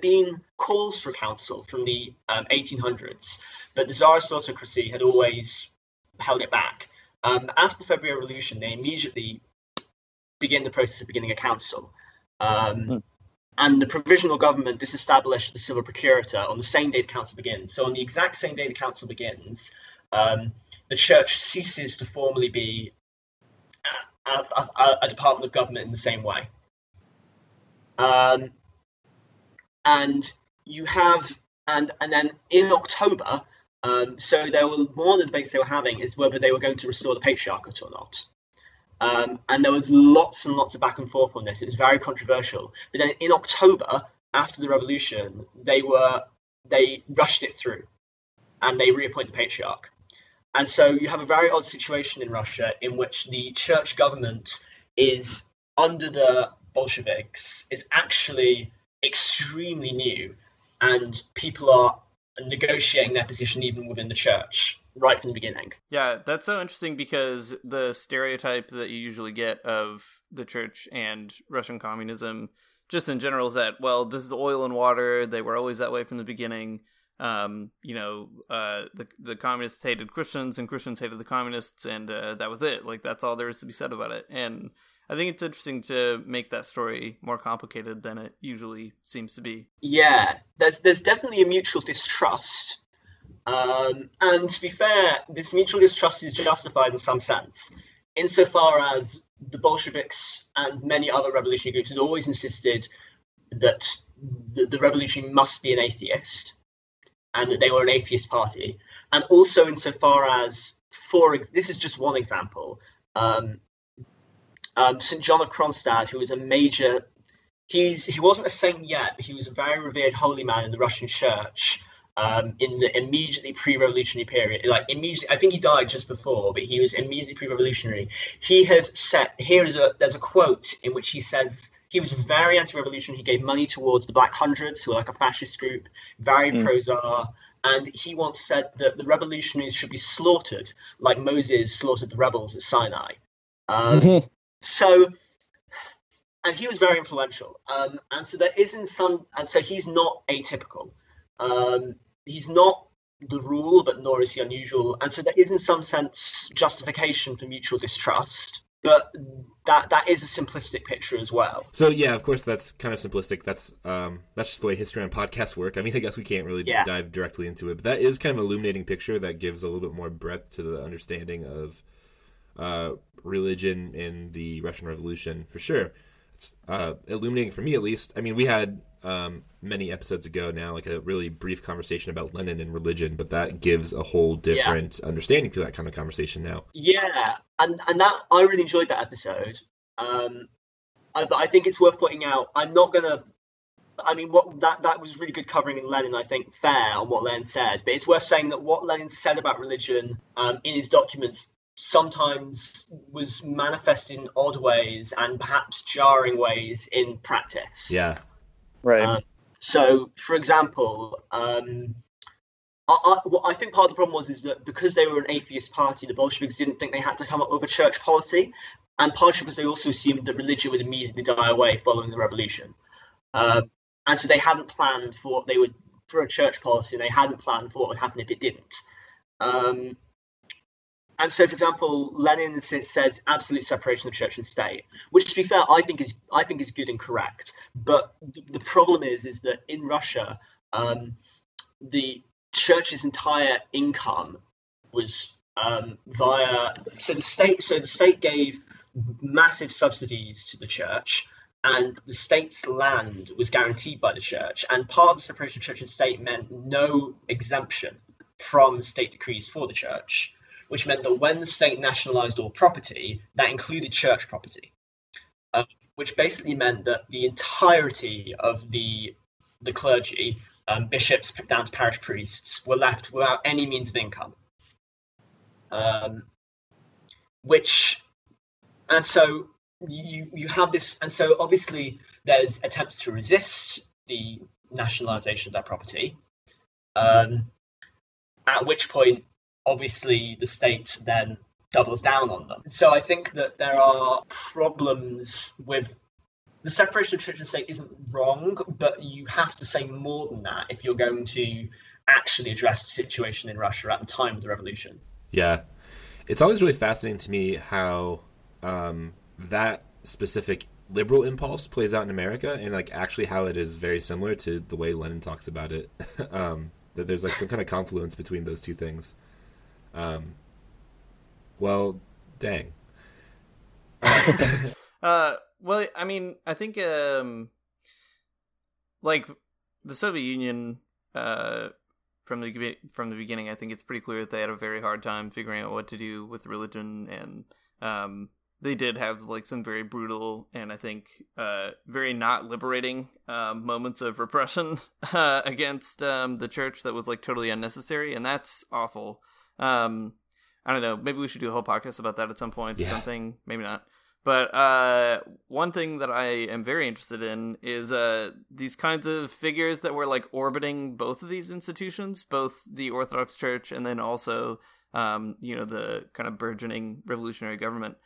been calls for council from the 1800s, but the Tsarist autocracy had always held it back. After the February Revolution, they immediately begin the process of beginning a council. And the provisional government disestablished the civil procurator on the same day the council begins. So on the exact same day the council begins, the church ceases to formally be a department of government in the same way. And then in October, so there were one of the debates they were having is whether they were going to restore the patriarchate or not. And there was lots and lots of back and forth on this. It was very controversial. But then in October, after the revolution, they rushed it through and they reappointed the patriarch. And so you have a very odd situation in Russia in which the church government is under the Bolsheviks, is actually extremely new, and people are negotiating their position even within the church right from the beginning. Yeah, that's so interesting, because the stereotype that you usually get of the church and Russian communism just in general is that, well, this is oil and water, they were always that way from the beginning. The communists hated Christians and Christians hated the communists, and that was it. Like, that's all there is to be said about it. And I think it's interesting to make that story more complicated than it usually seems to be. Yeah, there's definitely a mutual distrust. And to be fair, this mutual distrust is justified in some sense, insofar as the Bolsheviks and many other revolutionary groups had always insisted that the revolution must be an atheist, and that they were an atheist party. And also insofar as, this is just one example, St. John of Kronstadt, who was a major, he wasn't a saint yet, but he was a very revered holy man in the Russian church in the immediately pre-revolutionary period. I think he died just before, but he was immediately pre-revolutionary. He had set, there's a quote in which he says, he was very anti-revolution. He gave money towards the Black Hundreds, who are like a fascist group, very pro-Tsar. And he once said that the revolutionaries should be slaughtered, like Moses slaughtered the rebels at Sinai. And he was very influential. And so there isn't some, and so he's not atypical. He's not the rule, but nor is he unusual. And so there is in some sense justification for mutual distrust. But that is a simplistic picture as well. So yeah, of course that's kind of simplistic. That's just the way history and podcasts work. I mean, I guess we can't really dive directly into it, but that is kind of an illuminating picture that gives a little bit more breadth to the understanding of religion in the Russian Revolution, for sure. It's illuminating for me, at least. I mean, we had many episodes ago now, like a really brief conversation about Lenin and religion, but that gives a whole different understanding to that kind of conversation now. Yeah. And that, I really enjoyed that episode. But I think it's worth pointing out, that was really good covering in Lenin, I think, fair on what Lenin said. But it's worth saying that what Lenin said about religion in his documents sometimes was manifested in odd ways and perhaps jarring ways in practice. Yeah. Right. So, for example, I think part of the problem is that because they were an atheist party, the Bolsheviks didn't think they had to come up with a church policy, and partially because they also assumed that religion would immediately die away following the revolution. And so they hadn't planned for a church policy, and they hadn't planned for what would happen if it didn't. And so, for example, Lenin says absolute separation of church and state, which, to be fair, I think is good and correct. But the problem is that in Russia, the church's entire income was via. So the state gave massive subsidies to the church, and the state's land was guaranteed by the church, and part of the separation of church and state meant no exemption from state decrees for the church, which meant that when the state nationalized all property, that included church property, which basically meant that the entirety of the clergy, bishops down to parish priests, were left without any means of income. You have this, and so obviously there's attempts to resist the nationalisation of that property, at which point obviously the state then doubles down on them. So I think that there are problems with the separation of church and state isn't wrong, but you have to say more than that if you're going to actually address the situation in Russia at the time of the revolution. Yeah. It's always really fascinating to me how that specific liberal impulse plays out in America, and like actually how it is very similar to the way Lenin talks about it. That there's like some kind of confluence between those two things. Well, dang. Well, I mean, I think like the Soviet Union from the beginning, I think it's pretty clear that they had a very hard time figuring out what to do with religion, and they did have like some very brutal and I think very not liberating moments of repression against the church that was like totally unnecessary, and that's awful. I don't know. Maybe we should do a whole podcast about that at some point or something. Maybe not. But one thing that I am very interested in is these kinds of figures that were like orbiting both of these institutions, both the Orthodox Church and then also, the kind of burgeoning revolutionary government.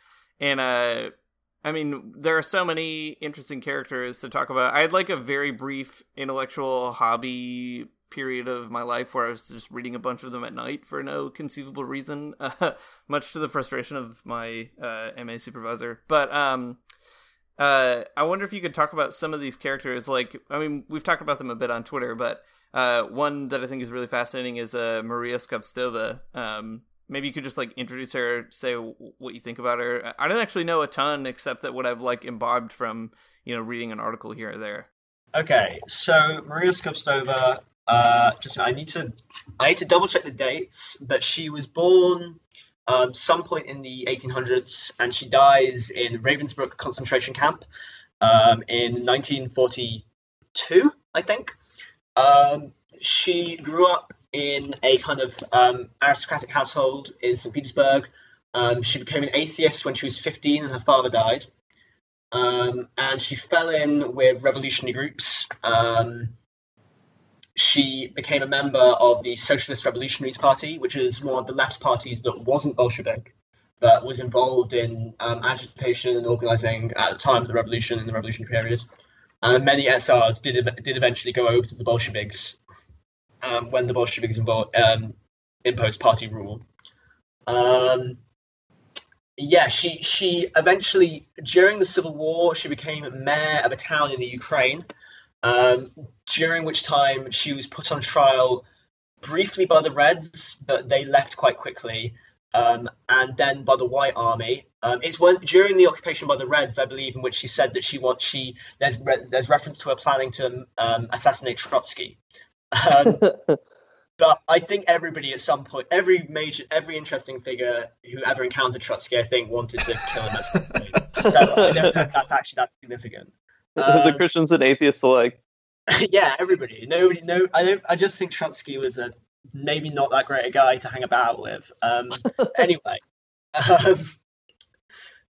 And I mean, there are so many interesting characters to talk about. I had like a very brief intellectual hobby period of my life where I was just reading a bunch of them at night for no conceivable reason, much to the frustration of my MA supervisor. But I wonder if you could talk about some of these characters. Like, I mean, we've talked about them a bit on Twitter, but one that I think is really fascinating is Maria Skobtsova. Maybe you could just like introduce her, say what you think about her. I don't actually know a ton except that what I've like imbibed from, reading an article here or there. Okay, so Maria Skobtsova, I need to double check the dates, but she was born some point in the 1800s, and she dies in Ravensbrück concentration camp in 1942, I think. She grew up in a kind of aristocratic household in St. Petersburg. She became an atheist when she was 15, and her father died. And she fell in with revolutionary groups. She became a member of the Socialist Revolutionary Party, which is one of the left parties that wasn't Bolshevik, but was involved in agitation and organizing at the time of the revolution, in the revolutionary period. And many SRs did eventually go over to the Bolsheviks when the Bolsheviks imposed party rule. She eventually, during the Civil War, she became mayor of a town in the Ukraine, during which time she was put on trial briefly by the Reds, but they left quite quickly, and then by the White Army. During the occupation by the Reds, I believe, in which she said that there's reference to her planning to assassinate Trotsky. But I think everybody at some point, every interesting figure who ever encountered Trotsky, I think, wanted to kill him at some point. So I don't think that's actually that significant. The Christians and atheists alike. Yeah, everybody. Nobody. No, I just think Trotsky was maybe not that great a guy to hang about with. Anyway,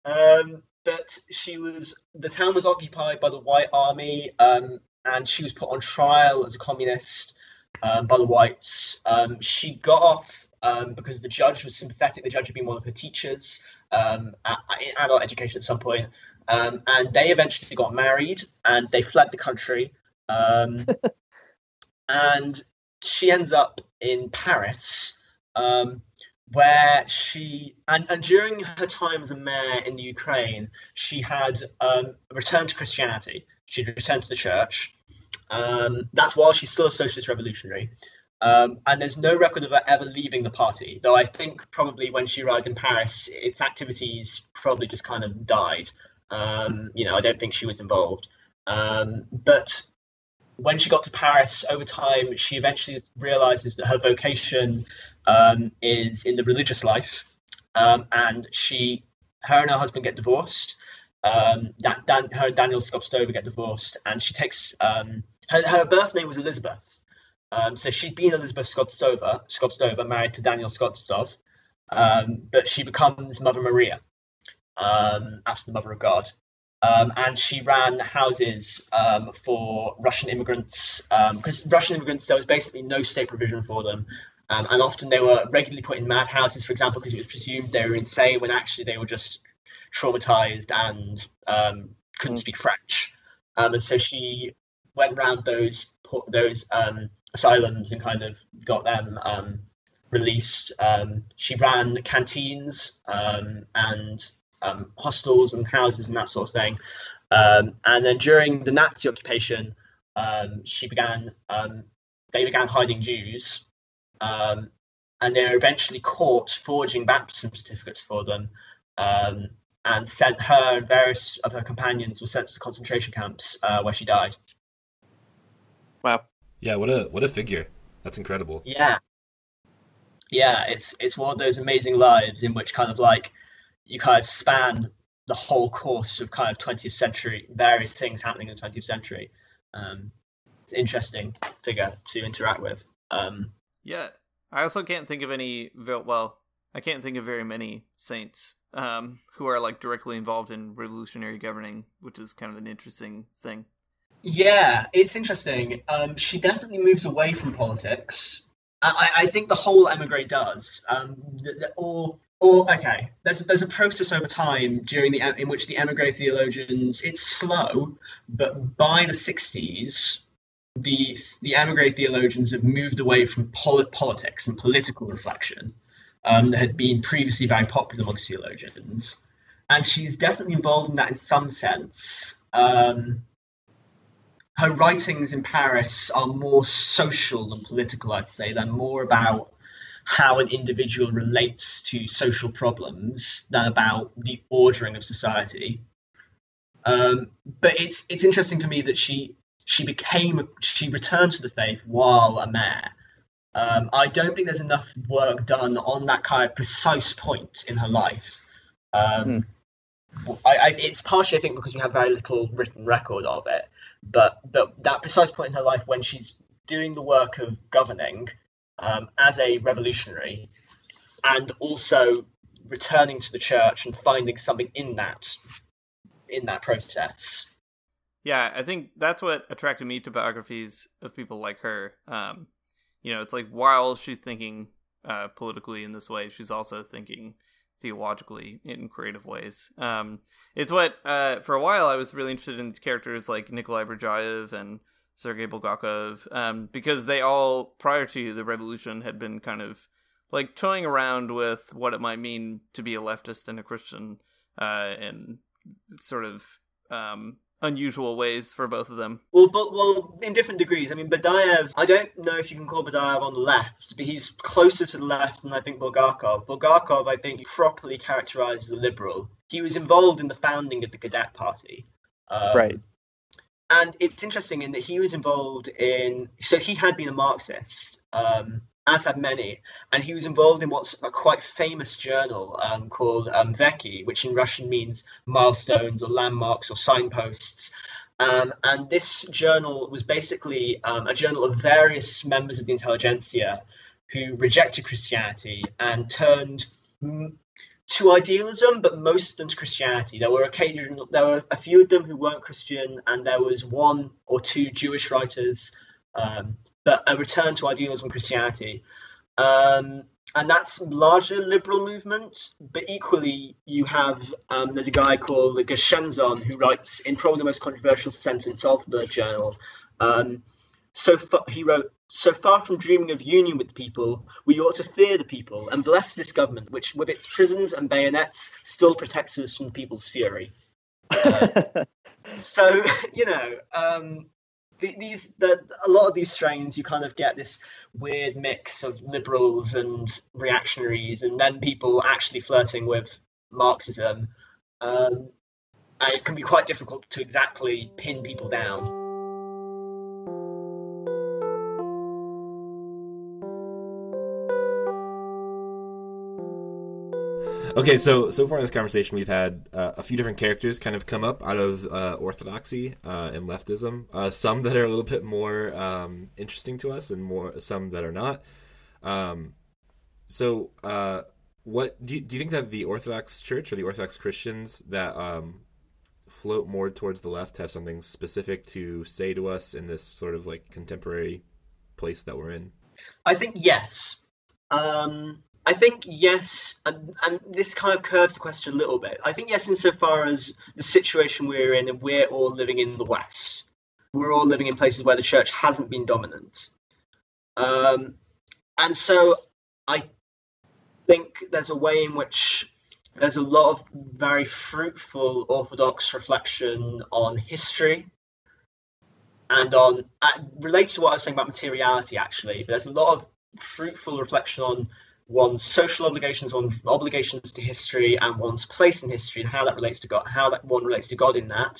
but the town was occupied by the White Army, and she was put on trial as a communist by the whites. She got off because the judge was sympathetic. The judge had been one of her teachers in adult education at some point. And they eventually got married and they fled the country. And she ends up in Paris, where she... And during her time as a mayor in the Ukraine, she had returned to Christianity. She'd returned to the church. That's while she's still a socialist revolutionary. And there's no record of her ever leaving the party, though I think probably when she arrived in Paris, its activities probably just kind of died. I don't think she was involved. But when she got to Paris, over time, she eventually realizes that her vocation is in the religious life. And her and her husband get divorced. Her and Daniel Scott Stover get divorced, and she takes her birth name was Elizabeth. So she'd been Elizabeth Scott Stover, married to Daniel Scott Stover, but she becomes Mother Maria, after the Mother of God. And she ran houses for Russian immigrants, because Russian immigrants, there was basically no state provision for them. And often they were regularly put in madhouses, for example, because it was presumed they were insane when actually they were just traumatized and couldn't speak French. And so she went around those asylums and kind of got them released. She ran canteens and hostels and houses and that sort of thing. And then during the Nazi occupation, they began hiding Jews. And they were eventually caught forging baptism certificates for them, and sent her and various of her companions were sent to concentration camps where she died. Wow. Yeah, what a figure. That's incredible. Yeah, it's one of those amazing lives in which kind of like you kind of span the whole course of kind of 20th century, various things happening in the 20th century. It's an interesting figure to interact with. Yeah, I also can't think of very many saints who are like directly involved in revolutionary governing, which is kind of an interesting thing. Yeah, it's interesting. She definitely moves away from politics. I think the whole emigre does. There's a process over time in which the emigre theologians, it's slow, but by the 60s, the emigre theologians have moved away from politics and political reflection that had been previously very popular amongst theologians. And she's definitely involved in that in some sense. Her writings in Paris are more social than political, I'd say. They're more about how an individual relates to social problems than about the ordering of society. But it's interesting to me that she returned to the faith while a mayor. I don't think there's enough work done on that kind of precise point in her life. It's partially, I think, because we have very little written record of it. But that precise point in her life when she's doing the work of governing as a revolutionary, and also returning to the church and finding something in that process. Yeah, I think that's what attracted me to biographies of people like her. It's like while she's thinking politically in this way, she's also thinking theologically in creative ways. It's what, for a while, I was really interested in these characters like Nikolai Berdyaev and Sergei Bulgakov, because they all, prior to the revolution, had been kind of like toying around with what it might mean to be a leftist and a Christian, and sort of... unusual ways for both of them. Well, in different degrees. I mean, Berdyaev, I don't know if you can call Berdyaev on the left, but he's closer to the left than I think Bulgakov. Bulgakov, I think, properly characterized as a liberal. He was involved in the founding of the Cadet party. Right. And it's interesting in that he was involved in... So he had been a Marxist, as had many, and he was involved in what's a quite famous journal called Veki, which in Russian means milestones or landmarks or signposts. And this journal was basically a journal of various members of the intelligentsia who rejected Christianity and turned to idealism, but most of them to Christianity. There were a few of them who weren't Christian, and there was one or two Jewish writers, but a return to idealism and Christianity. And that's larger liberal movement, but equally you have, there's a guy called Gershenzon who writes in probably the most controversial sentence of the journal. He wrote, "So far from dreaming of union with the people, we ought to fear the people and bless this government, which with its prisons and bayonets still protects us from the people's fury." A lot of these strains, you kind of get this weird mix of liberals and reactionaries, and then people actually flirting with Marxism. it can be quite difficult to exactly pin people down. Okay, so far in this conversation, we've had a few different characters kind of come up out of orthodoxy and leftism. Some that are a little bit more interesting to us, and some that are not. What do you think that the Orthodox Church or the Orthodox Christians that float more towards the left have something specific to say to us in this sort of like contemporary place that we're in? I think yes. I think yes, and this kind of curves the question a little bit. I think yes, insofar as the situation we're in, and we're all living in the West. We're all living in places where the church hasn't been dominant. And so I think there's a way in which there's a lot of very fruitful Orthodox reflection on history and on, relates to what I was saying about materiality, actually. But there's a lot of fruitful reflection on one's social obligations, one's obligations to history, and one's place in history, and how that relates to God, how that one relates to God in that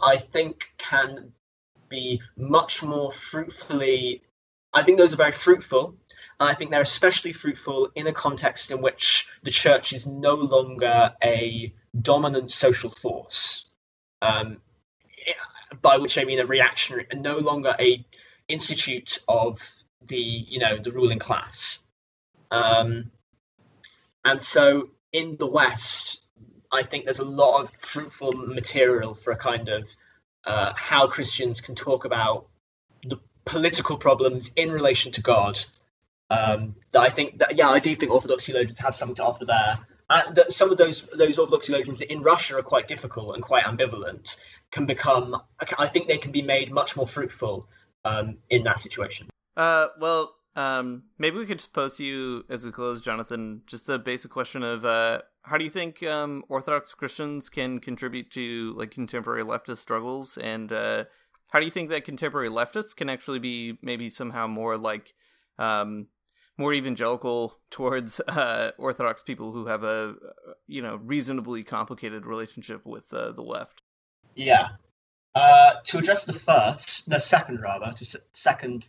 I think can be much more fruitfully. I think those are very fruitful. I think they're especially fruitful in a context in which the church is no longer a dominant social force, by which I mean a reactionary, no longer a institute of the, you know, the ruling class. And so in the West, I think there's a lot of fruitful material for a kind of how Christians can talk about the political problems in relation to God. That I think that, yeah, I do think Orthodox theologians have something to offer there. Some of those Orthodox theologians in Russia are quite difficult and quite ambivalent, can become, I think they can be made much more fruitful in that situation. Maybe we could just pose to you as we close, Jonathan, just a basic question of how do you think Orthodox Christians can contribute to like contemporary leftist struggles, and how do you think that contemporary leftists can actually be maybe somehow more like more evangelical towards Orthodox people who have a, you know, reasonably complicated relationship with the left? Yeah, to address the second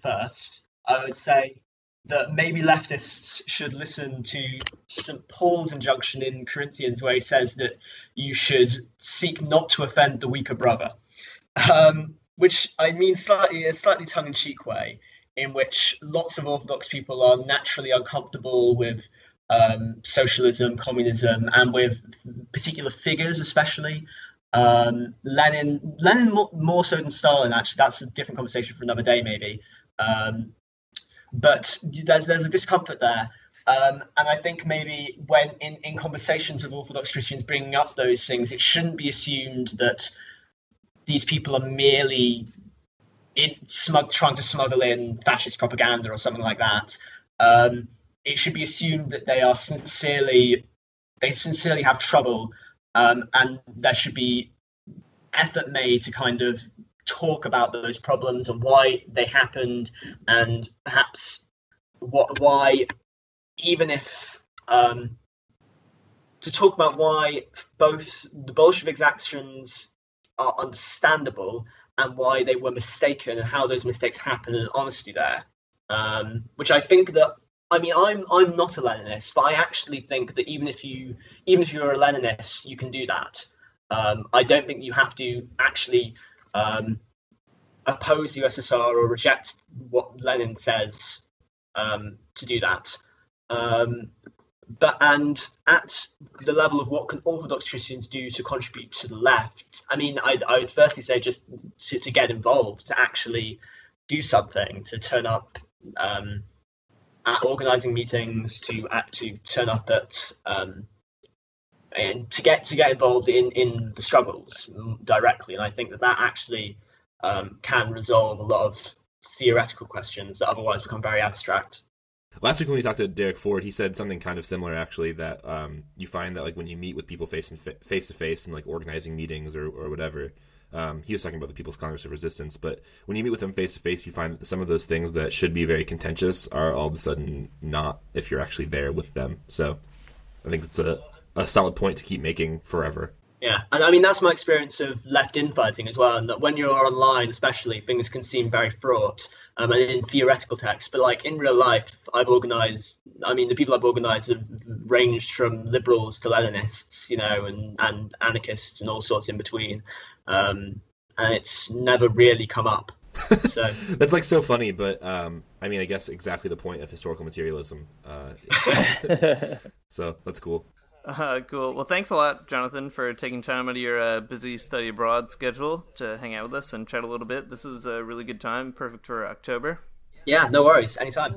first. I would say that maybe leftists should listen to St. Paul's injunction in Corinthians, where he says that you should seek not to offend the weaker brother, which I mean a slightly tongue-in-cheek way, in which lots of Orthodox people are naturally uncomfortable with socialism, communism, and with particular figures, especially Lenin more so than Stalin. Actually, that's a different conversation for another day, maybe. But there's a discomfort there, and I think maybe when in conversations with Orthodox Christians bringing up those things, it shouldn't be assumed that these people are merely trying to smuggle in fascist propaganda or something like that. It should be assumed that they sincerely have trouble, and there should be effort made to kind of talk about those problems and why they happened, and perhaps why, even if to talk about why both the Bolsheviks' actions are understandable and why they were mistaken and how those mistakes happened, and honesty there, which I think that, I mean, I'm not a Leninist, but I actually think that even if you're a Leninist, you can do that. I don't think you have to actually oppose the USSR or reject what Lenin says to do that. And at the level of what can Orthodox Christians do to contribute to the left, I mean, I would firstly say just to get involved, to actually do something, to turn up at organising meetings, to turn up at and to get involved in the struggles directly. And I think that actually can resolve a lot of theoretical questions that otherwise become very abstract. Last week when we talked to Derek Ford, he said something kind of similar, actually, that you find that like when you meet with people face to face and like organizing meetings or whatever, he was talking about the People's Congress of Resistance, but when you meet with them face to face, you find that some of those things that should be very contentious are all of a sudden not, if you're actually there with them. So I think it's a solid point to keep making forever. Yeah, and I mean, that's my experience of left infighting as well, and that when you're online especially, things can seem very fraught and in theoretical texts, but like in real life, I've organised, I mean, the people I've organised have ranged from liberals to Leninists, you know, and anarchists and all sorts in between, and it's never really come up. So. That's like so funny, but I mean, I guess exactly the point of historical materialism. So that's cool. Cool. Well, thanks a lot, Jonathan, for taking time out of your busy study abroad schedule to hang out with us and chat a little bit. This is a really good time, perfect for October. Yeah, no worries. Anytime.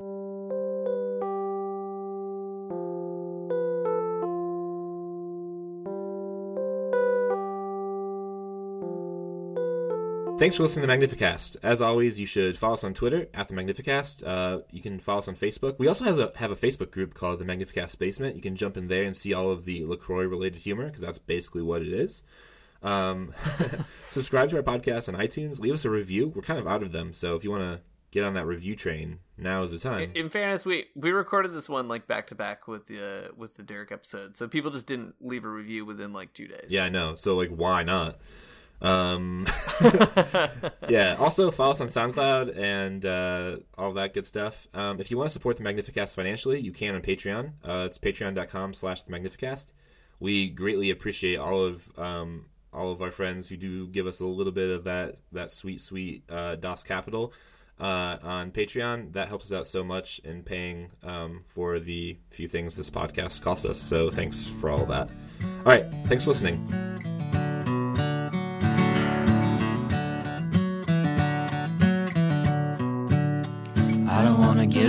Thanks for listening to The Magnificast. As always, you should follow us on Twitter, at The Magnificast. You can follow us on Facebook. We also have a Facebook group called The Magnificast Basement. You can jump in there and see all of the LaCroix-related humor, because that's basically what it is. Subscribe to our podcast on iTunes. Leave us a review. We're kind of out of them, so if you want to get on that review train, now is the time. In fairness, we recorded this one like back-to-back with the Derek episode, so people just didn't leave a review within like 2 days. Yeah, I know. So, like, why not? Yeah, also follow us on SoundCloud and all that good stuff. If you want to support The Magnificast financially, you can on Patreon. It's patreon.com/The Magnificast. We greatly appreciate all of our friends who do give us a little bit of that sweet DOS capital on Patreon. That helps us out so much in paying for the few things this podcast costs us, so thanks for all that. Alright, thanks for listening. I don't wanna get